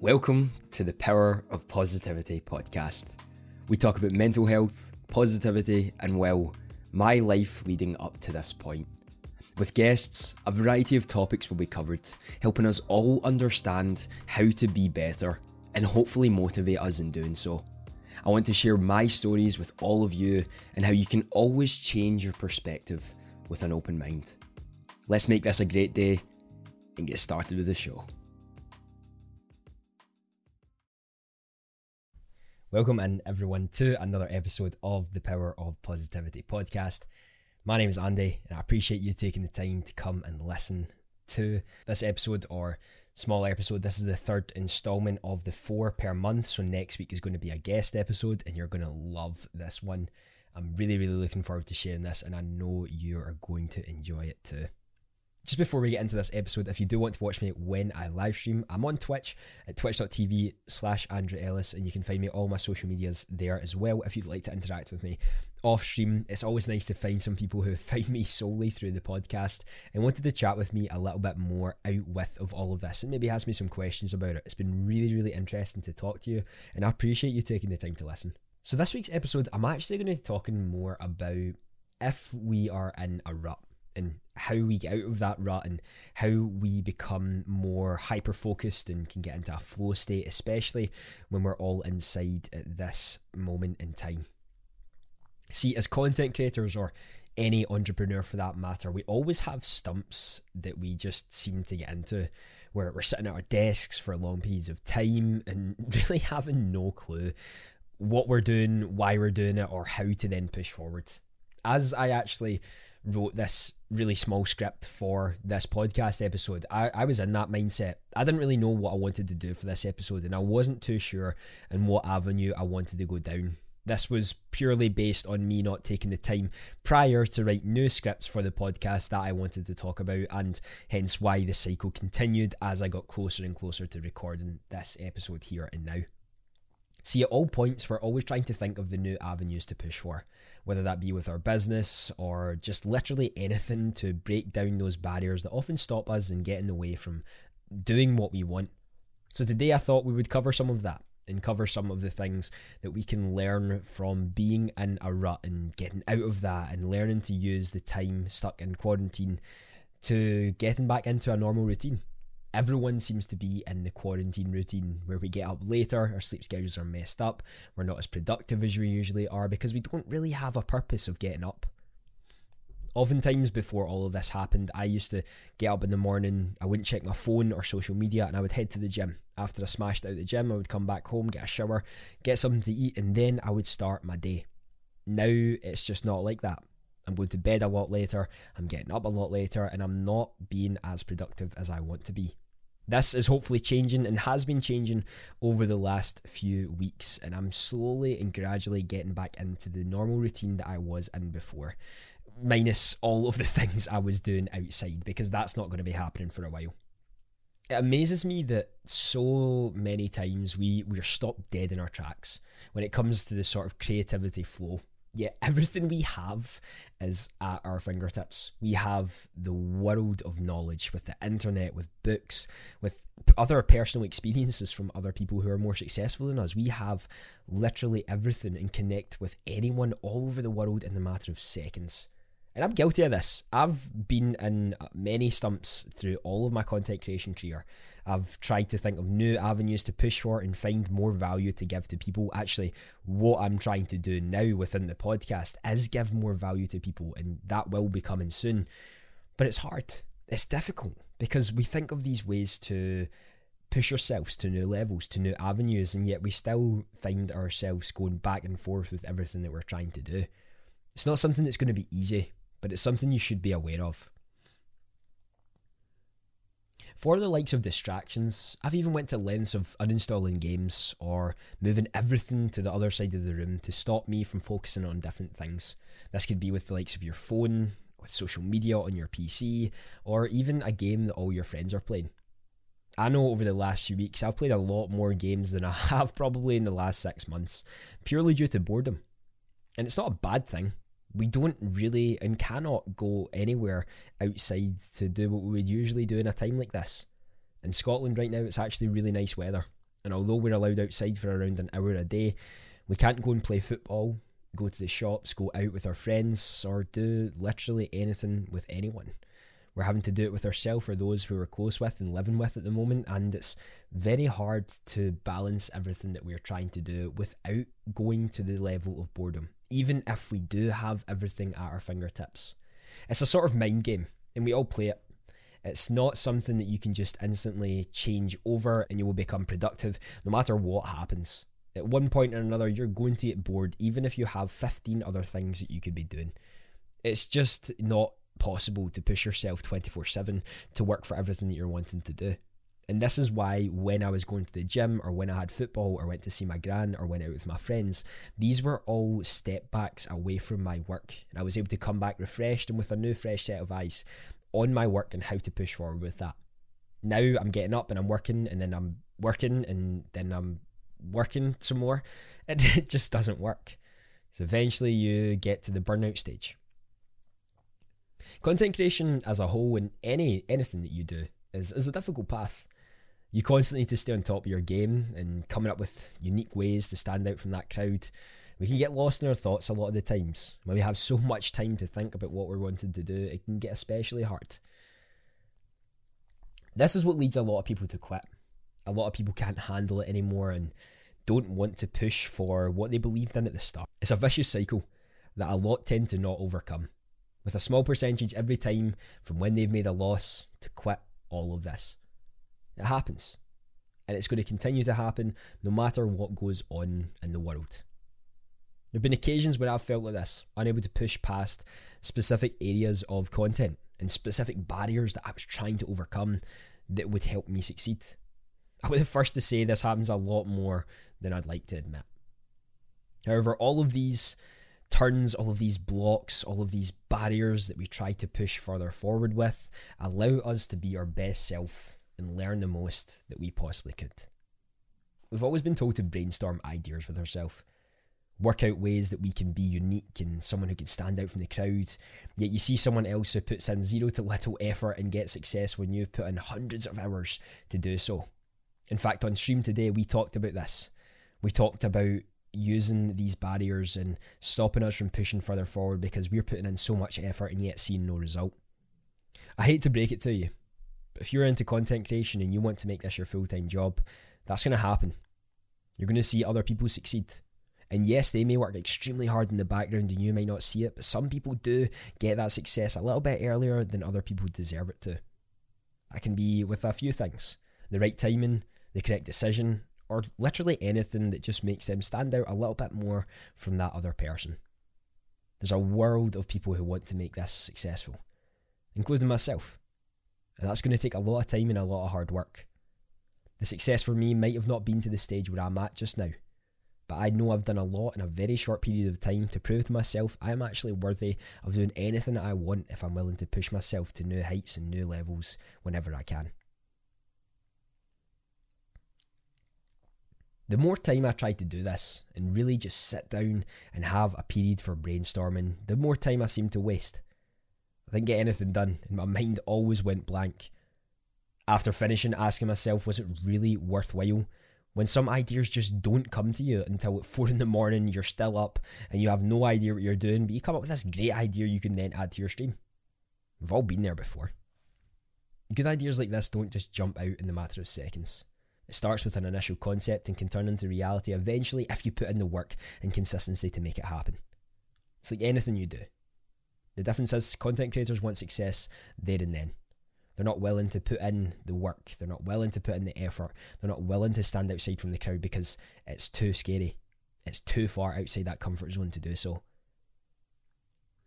Welcome to the Power of Positivity podcast. We talk about mental health, positivity, and well, my life leading up to this point. With guests, a variety of topics will be covered, helping us all understand how to be better and hopefully motivate us in doing so. I want to share my stories with all of you and how you can always change your perspective with an open mind. Let's make this a great day and get started with the show. Welcome in everyone to another episode of the Power of Positivity podcast. My name is Andy and I appreciate you taking the time to come and listen to this episode or small episode. This is the third installment of the four per month, so next week is going to be a guest episode and you're going to love this one. I'm really looking forward to sharing this and I know you are going to enjoy it too. Just before we get into this episode, if you do want to watch me when I live stream, I'm on Twitch at twitch.tv/andrewellis and you can find me all my social medias there as well if you'd like to interact with me. Off stream, it's always nice to find some people who find me solely through the podcast and wanted to chat with me a little bit more out with of all of this and maybe ask me some questions about it. It's been really interesting to talk to you and I appreciate you taking the time to listen. So this week's episode, I'm actually going to be talking more about if we are in a rut and how we get out of that rut and how we become more hyper-focused and can get into a flow state, especially when we're all inside at this moment in time. See, as content creators or any entrepreneur for that matter, we always have stumps that we just seem to get into where we're sitting at our desks for long periods of time and really having no clue what we're doing, why we're doing it, or how to then push forward. As I actually wrote this really small script for this podcast episode, I was in that mindset. I didn't really know what I wanted to do for this episode and I wasn't too sure in what avenue I wanted to go down. This was purely based on me not taking the time prior to write new scripts for the podcast that I wanted to talk about, and hence why the cycle continued as I got closer and closer to recording this episode here and now. See, at all points, we're always trying to think of the new avenues to push for, whether that be with our business or just literally anything to break down those barriers that often stop us and get in the way from doing what we want. So today I thought we would cover some of that and cover some of the things that we can learn from being in a rut and getting out of that and learning to use the time stuck in quarantine to getting back into a normal routine. Everyone seems to be in the quarantine routine where we get up later, our sleep schedules are messed up, we're not as productive as we usually are because we don't really have a purpose of getting up. Oftentimes before all of this happened, I used to get up in the morning, I wouldn't check my phone or social media and I would head to the gym. After I smashed out the gym, I would come back home, get a shower, get something to eat and then I would start my day. Now it's just not like that. I'm going to bed a lot later, I'm getting up a lot later, and I'm not being as productive as I want to be. This is hopefully changing and has been changing over the last few weeks, and I'm slowly and gradually getting back into the normal routine that I was in before, minus all of the things I was doing outside, because that's not going to be happening for a while. It amazes me that so many times we're stopped dead in our tracks when it comes to this sort of creativity flow. Yeah, everything we have is at our fingertips. We have the world of knowledge with the internet, with books, with other personal experiences from other people who are more successful than us. We have literally everything and connect with anyone all over the world in a matter of seconds. And I'm guilty of this. I've been in many stumps through all of my content creation career. I've tried to think of new avenues to push for and find more value to give to people. Actually, what I'm trying to do now within the podcast is give more value to people, and that will be coming soon. But it's hard. It's difficult because we think of these ways to push ourselves to new levels, to new avenues, and yet we still find ourselves going back and forth with everything that we're trying to do. It's not something that's going to be easy, but it's something you should be aware of. For the likes of distractions, I've even went to lengths of uninstalling games or moving everything to the other side of the room to stop me from focusing on different things. This could be with the likes of your phone, with social media on your PC, or even a game that all your friends are playing. I know over the last few weeks I've played a lot more games than I have probably in the last 6 months, purely due to boredom. And it's not a bad thing. We don't really and cannot go anywhere outside to do what we would usually do in a time like this. In Scotland right now, it's actually really nice weather. And although we're allowed outside for around an hour a day, we can't go and play football, go to the shops, go out with our friends, or do literally anything with anyone. We're having to do it with ourselves or those who we're close with and living with at the moment, and it's very hard to balance everything that we're trying to do without going to the level of boredom, even if we do have everything at our fingertips. It's a sort of mind game, and we all play it. It's not something that you can just instantly change over and you will become productive no matter what happens. At one point or another, you're going to get bored, even if you have 15 other things that you could be doing. It's just not possible to push yourself 24/7 to work for everything that you're wanting to do. And this is why when I was going to the gym, or when I had football, or went to see my gran, or went out with my friends, these were all step backs away from my work. And I was able to come back refreshed and with a new fresh set of eyes on my work and how to push forward with that. Now I'm getting up and I'm working, and then I'm working, and then I'm working some more. It just doesn't work. So eventually you get to the burnout stage. Content creation as a whole, and anything that you do, is a difficult path. You constantly need to stay on top of your game and coming up with unique ways to stand out from that crowd. We can get lost in our thoughts a lot of the times. When we have so much time to think about what we're wanting to do, it can get especially hard. This is what leads a lot of people to quit. A lot of people can't handle it anymore and don't want to push for what they believed in at the start. It's a vicious cycle that a lot tend to not overcome, with a small percentage every time from when they've made a loss to quit all of this. It happens, and it's going to continue to happen no matter what goes on in the world. There have been occasions where I've felt like this, unable to push past specific areas of content and specific barriers that I was trying to overcome that would help me succeed. I'll be the first to say this happens a lot more than I'd like to admit. However, all of these turns, all of these blocks, all of these barriers that we try to push further forward with allow us to be our best self and learn the most that we possibly could. We've always been told to brainstorm ideas with ourselves, work out ways that we can be unique and someone who can stand out from the crowd, yet you see someone else who puts in zero to little effort and gets success when you've put in hundreds of hours to do so. In fact, on stream today, we talked about this. We talked about using these barriers and stopping us from pushing further forward because we're putting in so much effort and yet seeing no result. I hate to break it to you, but if you're into content creation and you want to make this your full-time job, that's going to happen. You're going to see other people succeed. And yes, they may work extremely hard in the background and you may not see it, but some people do get that success a little bit earlier than other people deserve it to. That can be with a few things: the right timing, the correct decision, or literally anything that just makes them stand out a little bit more from that other person. There's a world of people who want to make this successful, including myself. And that's going to take a lot of time and a lot of hard work. The success for me might have not been to the stage where I'm at just now, but I know I've done a lot in a very short period of time to prove to myself I'm actually worthy of doing anything that I want if I'm willing to push myself to new heights and new levels whenever I can. The more time I tried to do this and really just sit down and have a period for brainstorming, the more time I seemed to waste. I didn't get anything done and my mind always went blank. After finishing, asking myself, was it really worthwhile? When some ideas just don't come to you until at 4 in the morning, you're still up and you have no idea what you're doing, but you come up with this great idea you can then add to your stream. We've all been there before. Good ideas like this don't just jump out in the matter of seconds. It starts with an initial concept and can turn into reality eventually if you put in the work and consistency to make it happen. It's like anything you do. The difference is content creators want success there and then. They're not willing to put in the work. They're not willing to put in the effort. They're not willing to stand outside from the crowd because it's too scary. It's too far outside that comfort zone to do so.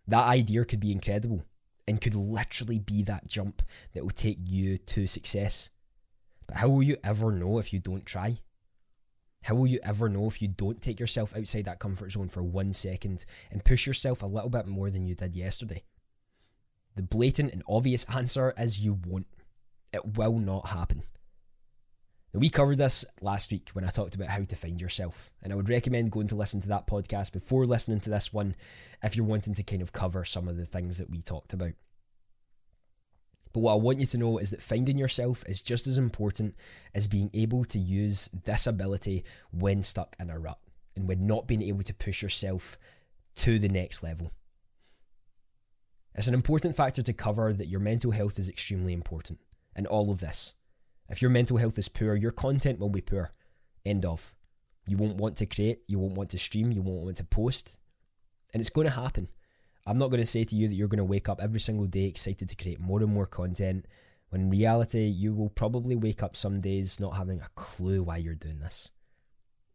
That idea could be incredible and could literally be that jump that will take you to success. But how will you ever know if you don't try? How will you ever know if you don't take yourself outside that comfort zone for 1 second and push yourself a little bit more than you did yesterday? The blatant and obvious answer is you won't. It will not happen. Now, we covered this last week when I talked about how to find yourself, and I would recommend going to listen to that podcast before listening to this one if you're wanting to kind of cover some of the things that we talked about. But what I want you to know is that finding yourself is just as important as being able to use this ability when stuck in a rut and when not being able to push yourself to the next level. It's an important factor to cover that your mental health is extremely important in all of this. If your mental health is poor, your content will be poor. End of. You won't want to create, you won't want to stream, you won't want to post. And it's going to happen. I'm not going to say to you that you're going to wake up every single day excited to create more and more content, when in reality, you will probably wake up some days not having a clue why you're doing this.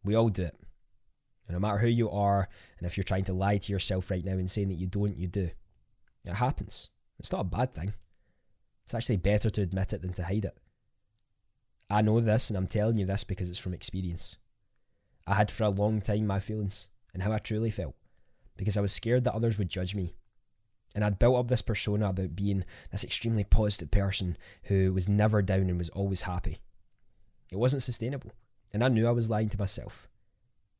We all do it. And no matter who you are, and if you're trying to lie to yourself right now and saying that you don't, you do. It happens. It's not a bad thing. It's actually better to admit it than to hide it. I know this, and I'm telling you this because it's from experience. I had for a long time my feelings and how I truly felt, because I was scared that others would judge me. And I'd built up this persona about being this extremely positive person who was never down and was always happy. It wasn't sustainable, and I knew I was lying to myself.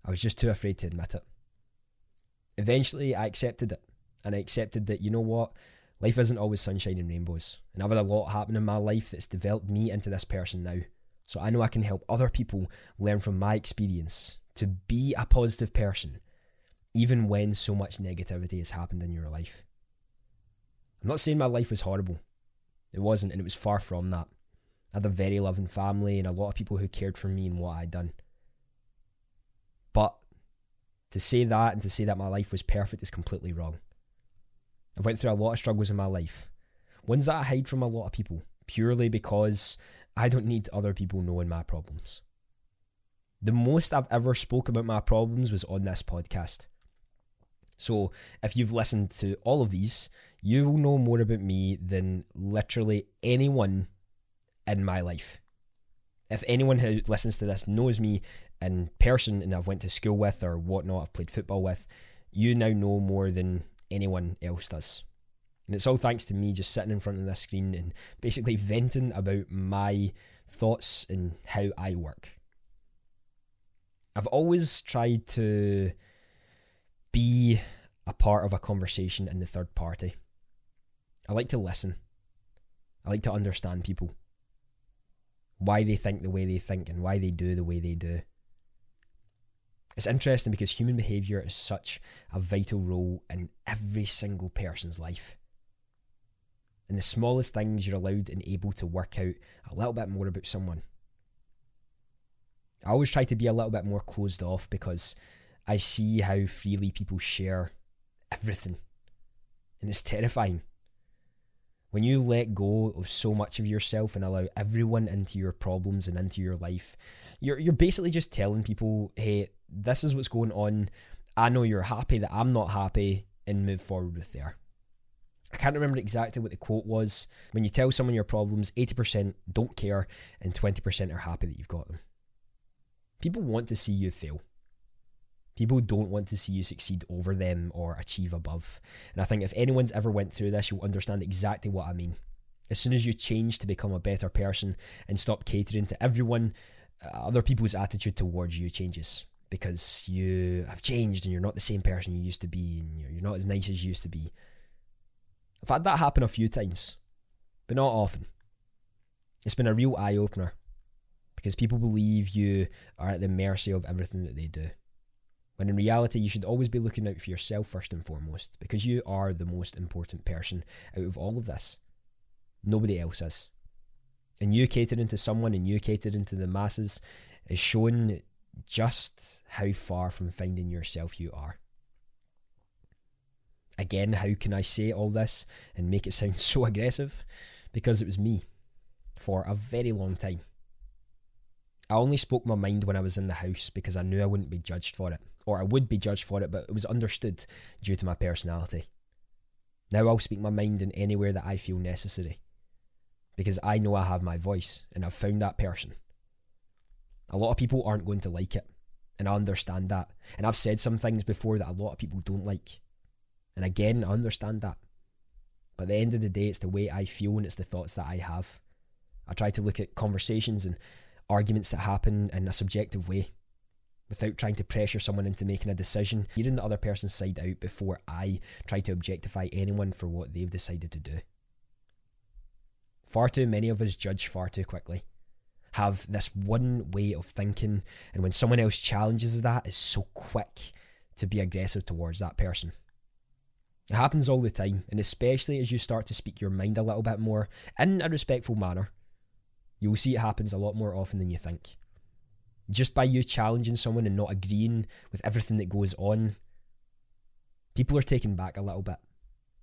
I was just too afraid to admit it. Eventually, I accepted it, and I accepted that, you know what, life isn't always sunshine and rainbows, and I've had a lot happen in my life that's developed me into this person now. So I know I can help other people learn from my experience to be a positive person, even when so much negativity has happened in your life. I'm not saying my life was horrible. It wasn't, and it was far from that. I had a very loving family and a lot of people who cared for me and what I'd done. But to say that and to say that my life was perfect is completely wrong. I've went through a lot of struggles in my life, ones that I hide from a lot of people, purely because I don't need other people knowing my problems. The most I've ever spoke about my problems was on this podcast. So if you've listened to all of these, you will know more about me than literally anyone in my life. If anyone who listens to this knows me in person and I've went to school with or whatnot, I've played football with, you now know more than anyone else does. And it's all thanks to me just sitting in front of this screen and basically venting about my thoughts and how I work. I've always tried to be a part of a conversation in the third party. I like to listen. I like to understand people. Why they think the way they think and why they do the way they do. It's interesting because human behaviour is such a vital role in every single person's life. And the smallest things you're allowed and able to work out a little bit more about someone. I always try to be a little bit more closed off because I see how freely people share everything. And it's terrifying. When you let go of so much of yourself and allow everyone into your problems and into your life, you're basically just telling people, hey, this is what's going on. I know you're happy that I'm not happy, and move forward with there. I can't remember exactly what the quote was. When you tell someone your problems, 80% don't care and 20% are happy that you've got them. People want to see you fail. People don't want to see you succeed over them or achieve above. And I think if anyone's ever went through this, you'll understand exactly what I mean. As soon as you change to become a better person and stop catering to everyone, other people's attitude towards you changes. Because you have changed and you're not the same person you used to be and you're not as nice as you used to be. I've had that happen a few times, but not often. It's been a real eye-opener because people believe you are at the mercy of everything that they do. When in reality, you should always be looking out for yourself first and foremost because you are the most important person out of all of this. Nobody else is. And you catering to someone and you catering to the masses is shown just how far from finding yourself you are. Again, how can I say all this and make it sound so aggressive? Because it was me for a very long time. I only spoke my mind when I was in the house because I knew I wouldn't be judged for it, or I would be judged for it, but it was understood due to my personality. Now I'll speak my mind in anywhere that I feel necessary because I know I have my voice and I've found that person. A lot of people aren't going to like it, and I understand that. And I've said some things before that a lot of people don't like. And again, I understand that. But at the end of the day, it's the way I feel and it's the thoughts that I have. I try to look at conversations and arguments that happen in a subjective way, without trying to pressure someone into making a decision, hearing the other person's side out before I try to objectify anyone for what they've decided to do. Far too many of us judge far too quickly, have this one way of thinking, and when someone else challenges that, is so quick to be aggressive towards that person. It happens all the time, and especially as you start to speak your mind a little bit more in a respectful manner, you'll see it happens a lot more often than you think. Just by you challenging someone and not agreeing with everything that goes on, people are taken back a little bit.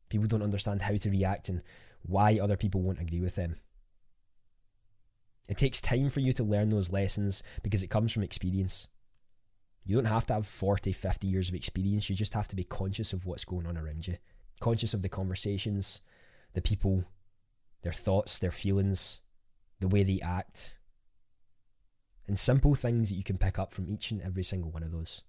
People don't understand how to react and why other people won't agree with them. It takes time for you to learn those lessons because it comes from experience. You don't have to have 40, 50 years of experience. You just have to be conscious of what's going on around you. Conscious of the conversations, the people, their thoughts, their feelings, the way they act. And simple things that you can pick up from each and every single one of those.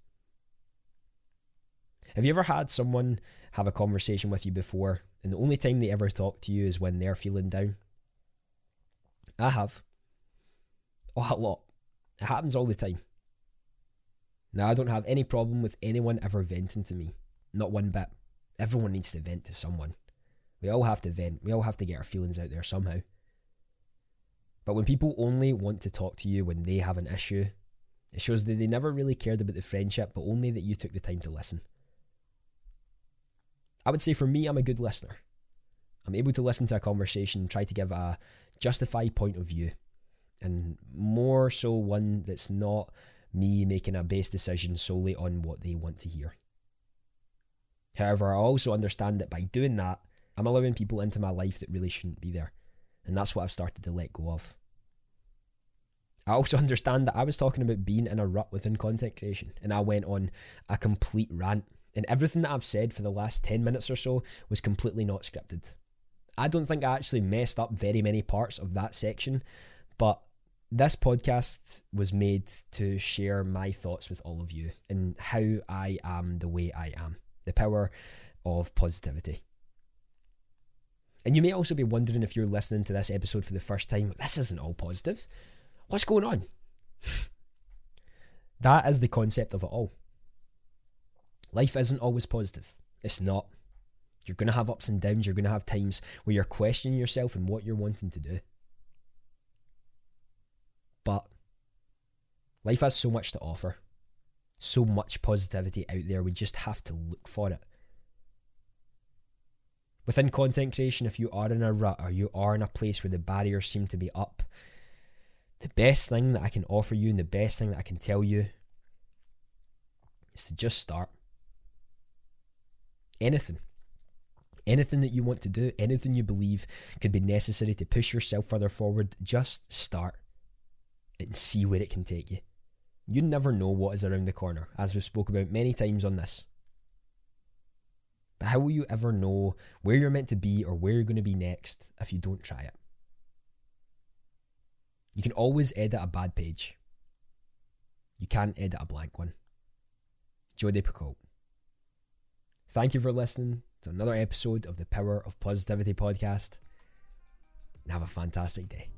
Have you ever had someone have a conversation with you before, and the only time they ever talk to you is when they're feeling down? I have. Oh, a lot. It happens all the time. Now, I don't have any problem with anyone ever venting to me. Not one bit. Everyone needs to vent to someone. We all have to vent. We all have to get our feelings out there somehow. But when people only want to talk to you when they have an issue, it shows that they never really cared about the friendship, but only that you took the time to listen. I would say for me, I'm a good listener. I'm able to listen to a conversation and try to give a justified point of view. And more so one that's not me making a base decision solely on what they want to hear. However, I also understand that by doing that, I'm allowing people into my life that really shouldn't be there. And that's what I've started to let go of. I also understand that I was talking about being in a rut within content creation, and I went on a complete rant. And everything that I've said for the last 10 minutes or so was completely not scripted. I don't think I actually messed up very many parts of that section, but this podcast was made to share my thoughts with all of you and how I am the way I am. The power of positivity. And you may also be wondering, if you're listening to this episode for the first time, this isn't all positive. What's going on? That is the concept of it all. Life isn't always positive. It's not. You're going to have ups and downs. You're going to have times where you're questioning yourself and what you're wanting to do. But life has so much to offer, so much positivity out there, we just have to look for it. Within content creation, if you are in a rut or you are in a place where the barriers seem to be up, the best thing that I can offer you and the best thing that I can tell you is to just start. Anything. Anything that you want to do, anything you believe could be necessary to push yourself further forward, just start. And see where it can take you. You never know what is around the corner, as we've spoke about many times on this. But how will you ever know where you're meant to be or where you're going to be next if you don't try it? You can always edit a bad page. You can't edit a blank one. Jodi Picoult. Thank you for listening to another episode of the Power of Positivity podcast, and have a fantastic day.